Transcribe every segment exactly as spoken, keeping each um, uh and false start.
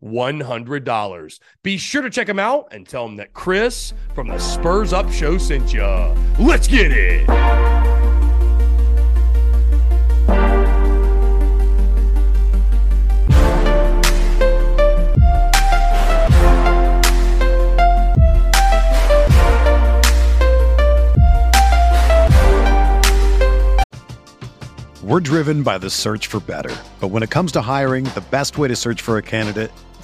one hundred dollars. Be sure to check them out and tell them that Chris from the Spurs Up Show sent you. Let's get it. We're driven by the search for better. But when it comes to hiring, the best way to search for a candidate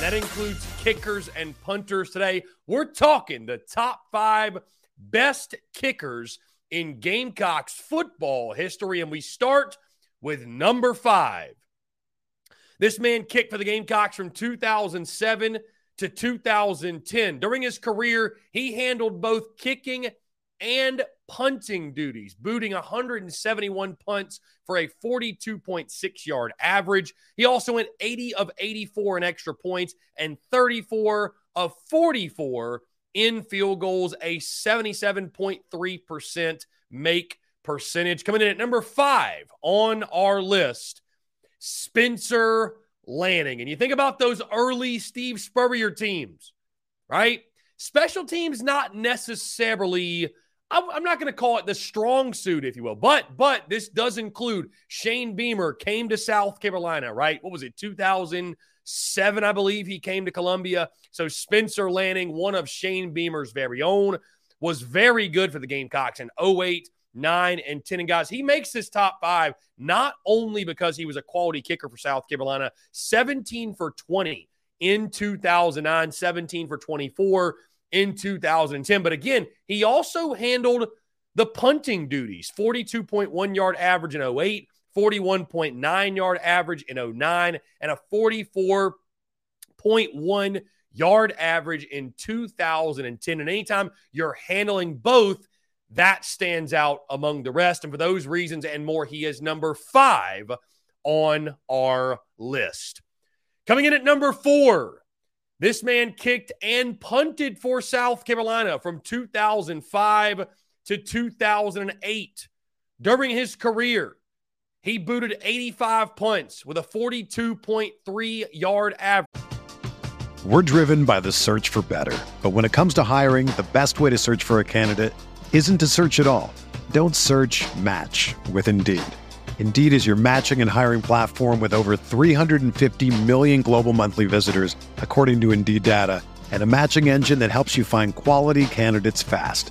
That includes kickers and punters. Today, we're talking the top five best kickers in Gamecocks football history, and we start with number five. This man kicked for the Gamecocks from two thousand seven to two thousand ten. During his career, he handled both kicking and punting duties, booting one hundred seventy-one punts for a forty-two point six yard average. He also went eighty of eighty-four in extra points and thirty-four of forty-four in field goals, a seventy-seven point three percent make percentage. Coming in at number five on our list, Spencer Lanning. And you think about those early Steve Spurrier teams, right? Special teams not necessarily, I'm not going to call it the strong suit, if you will, but but this does include Shane Beamer came to South Carolina, right? What was it, two thousand seven, I believe he came to Columbia. So Spencer Lanning, one of Shane Beamer's very own, was very good for the Gamecocks in oh eight, nine, and ten. And guys, he makes this top five not only because he was a quality kicker for South Carolina, seventeen for twenty in two thousand nine, seventeen for twenty-four in two thousand ten. But again, he also handled the punting duties, forty-two point one yard average in oh eight, forty-one point nine yard average in oh nine, and a forty-four point one yard average in two thousand ten. And anytime you're handling both, that stands out among the rest. And for those reasons and more, he is number five on our list. Coming in at number four, this man kicked and punted for South Carolina from two thousand five to two thousand eight. During his career, he booted eighty-five punts with a forty-two point three yard average. We're driven by the search for better. But when it comes to hiring, the best way to search for a candidate isn't to search at all. Don't search, match with Indeed. Indeed is your matching and hiring platform with over three hundred fifty million global monthly visitors, according to Indeed data, and a matching engine that helps you find quality candidates fast.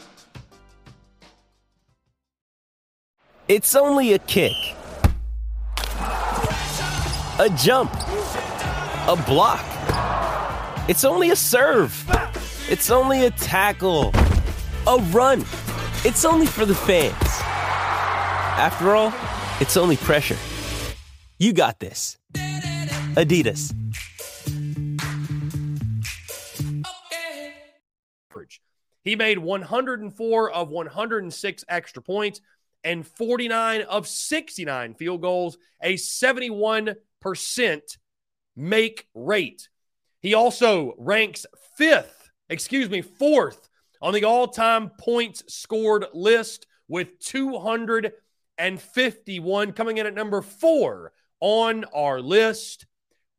It's only a kick. A jump. A block. It's only a serve. It's only a tackle. A run. It's only for the fans. After all, it's only pressure. You got this. Adidas. He made one hundred four of one hundred six extra points and forty-nine of sixty-nine field goals, a seventy-one percent make rate. He also ranks fifth, excuse me, fourth on the all-time points scored list with two hundred fifty-one. Coming in at number four on our list,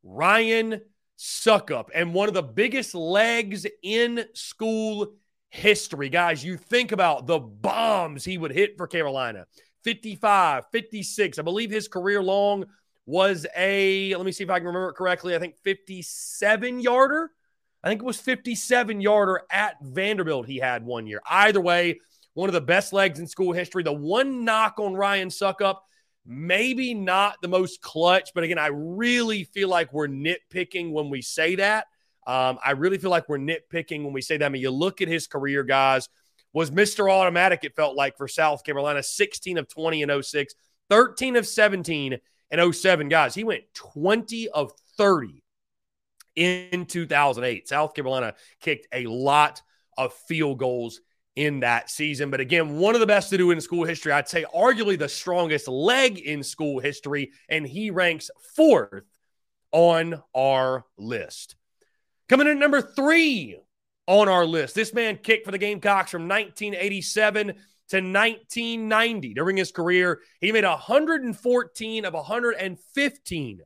Ryan Succop, and one of the biggest legs in school history. Guys, you think about the bombs he would hit for Carolina. fifty-five, fifty-six. I believe his career long was a, let me see if I can remember it correctly, I think fifty-seven-yarder. I think it was fifty-seven-yarder at Vanderbilt he had one year. Either way, one of the best legs in school history. The one knock on Ryan Succop, maybe not the most clutch, but again, I really feel like we're nitpicking when we say that. Um, I really feel like we're nitpicking when we say that. I mean, you look at his career, guys, was Mister Automatic, it felt like, for South Carolina, sixteen of twenty in oh six, thirteen of seventeen in oh seven. Guys, he went twenty of thirty. In two thousand eight, South Carolina kicked a lot of field goals in that season. But again, one of the best to do in school history, I'd say arguably the strongest leg in school history, and he ranks fourth on our list. Coming in at number three on our list, this man kicked for the Gamecocks from nineteen eighty-seven to nineteen ninety. During his career, he made one hundred fourteen of one hundred fifteen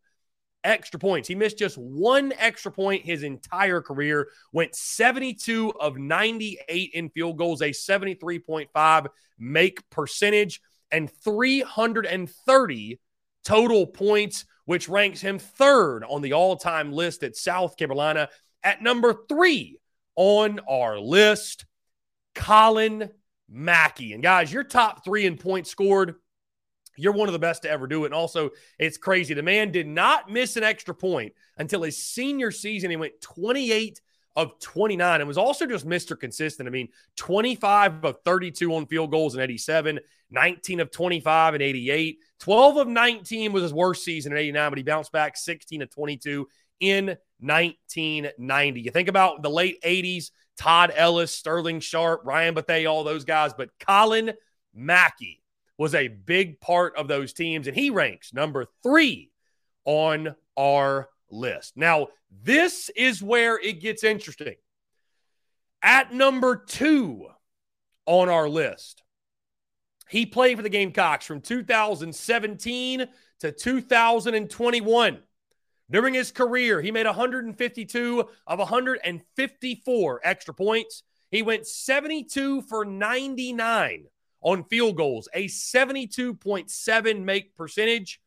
extra points. He missed just one extra point his entire career, went seventy-two of ninety-eight in field goals, a seventy-three point five make percentage, and three hundred thirty total points, which ranks him third on the all-time list at South Carolina. At number three on our list, Colin Mackey. And guys, your top three in points scored, you're one of the best to ever do it. And also, it's crazy. The man did not miss an extra point until his senior season. He went twenty-eight of twenty-nine and was also just Mister Consistent. I mean, twenty-five of thirty-two on field goals in eighty-seven, nineteen of twenty-five in eighty-eight, twelve of nineteen was his worst season in eighty-nine, but he bounced back sixteen of twenty-two in nineteen ninety. You think about the late eighties, Todd Ellis, Sterling Sharp, Ryan Bethea, all those guys, but Colin Mackey was a big part of those teams, and he ranks number three on our list. Now, this is where it gets interesting. At number two on our list, he played for the Gamecocks from two thousand seventeen to two thousand twenty-one. During his career, he made one hundred fifty-two of one hundred fifty-four extra points. He went seventy-two for ninety-nine on field goals, a seventy-two point seven make percentage,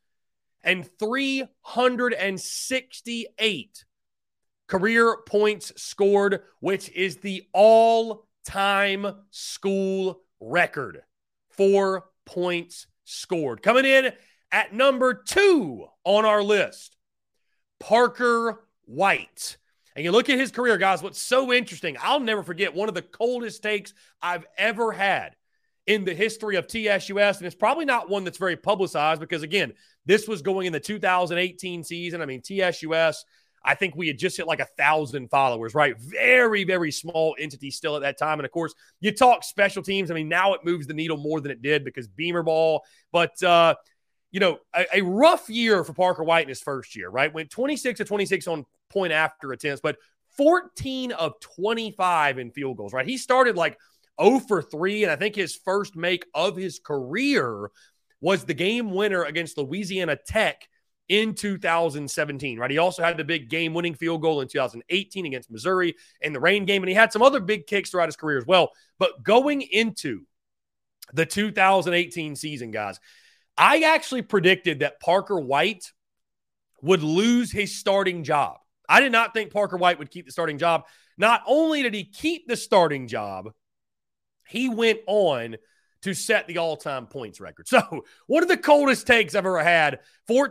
and three hundred sixty-eight career points scored, which is the all-time school record for points scored. Coming in at number two on our list, Parker White. And you look at his career, guys, what's so interesting, I'll never forget one of the coldest takes I've ever had in the history of T S U S, and it's probably not one that's very publicized because, again, this was going in the two thousand eighteen season. I mean, T S U S, I think we had just hit like a thousand followers, right? Very, very small entity still at that time. And, of course, you talk special teams. I mean, now it moves the needle more than it did because Beamer ball. But, uh, you know, a, a rough year for Parker White in his first year, right? Went twenty-six of twenty-six on point after attempts, but fourteen of twenty-five in field goals, right? He started like zero for three, and I think his first make of his career was the game winner against Louisiana Tech in two thousand seventeen, right? He also had the big game-winning field goal in two thousand eighteen against Missouri in the rain game, and he had some other big kicks throughout his career as well. But going into the two thousand eighteen season, guys, I actually predicted that Parker White would lose his starting job. I did not think Parker White would keep the starting job. Not only did he keep the starting job, he went on to set the all-time points record. So, one of the coldest takes I've ever had for...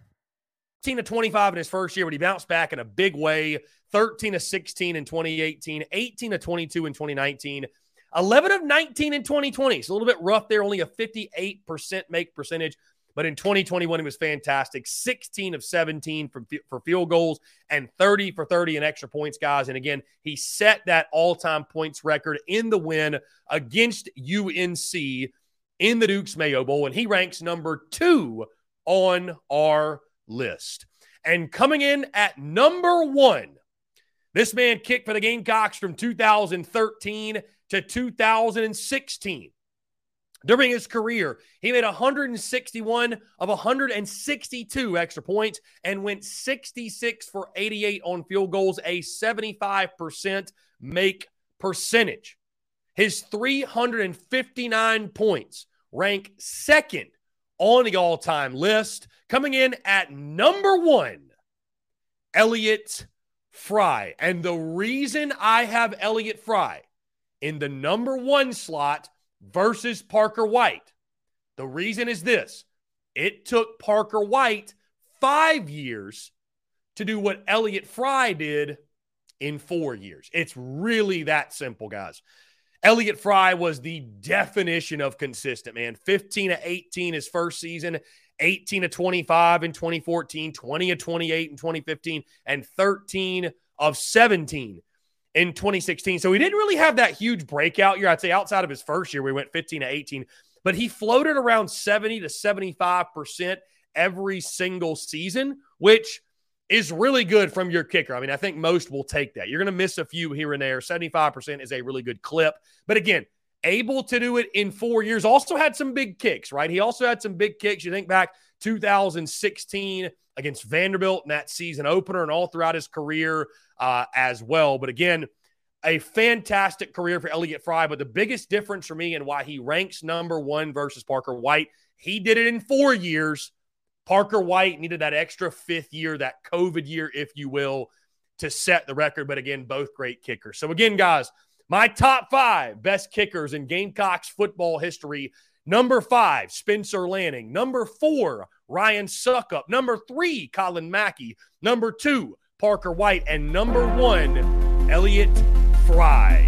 eighteen to twenty-five in his first year, but he bounced back in a big way. thirteen to sixteen in twenty eighteen, eighteen to twenty-two in twenty nineteen, eleven of nineteen in twenty twenty. It's a little bit rough there, only a fifty-eight percent make percentage. But in twenty twenty-one, he was fantastic. sixteen of seventeen from, for field goals and thirty for thirty in extra points, guys. And again, he set that all-time points record in the win against U N C in the Duke's Mayo Bowl. And he ranks number two on our list. And coming in at number one, this man kicked for the Gamecocks from two thousand thirteen to two thousand sixteen. During his career, he made one hundred sixty-one of one hundred sixty-two extra points and went sixty-six for eighty-eight on field goals, a seventy-five percent make percentage. His three hundred fifty-nine points rank second on the all-time list. Coming in at number one, Elliott Fry. And the reason I have Elliott Fry in the number one slot versus Parker White, the reason is this. It took Parker White five years to do what Elliott Fry did in four years. It's really that simple, guys. Elliott Fry was the definition of consistent, man. fifteen to eighteen his first season, eighteen to twenty-five in twenty fourteen, twenty to twenty-eight in twenty fifteen, and thirteen of seventeen in twenty sixteen. So he didn't really have that huge breakout year. I'd say outside of his first year, we went fifteen to eighteen, but he floated around seventy to seventy-five percent every single season, which is really good from your kicker. I mean, I think most will take that. You're going to miss a few here and there. seventy-five percent is a really good clip. But again, able to do it in four years. Also had some big kicks, right? He also had some big kicks. You think back two thousand sixteen against Vanderbilt in that season opener and all throughout his career. uh, as well. But again, a fantastic career for Elliott Fry. But the biggest difference for me and why he ranks number one versus Parker White, he did it in four years. Parker White needed that extra fifth year, that COVID year, if you will, to set the record. But again, both great kickers. So again, guys, my top five best kickers in Gamecocks football history. Number five, Spencer Lanning. Number four, Ryan Succop. Number three, Colin Mackey. Number two, Parker White. And number one, Elliott Fry.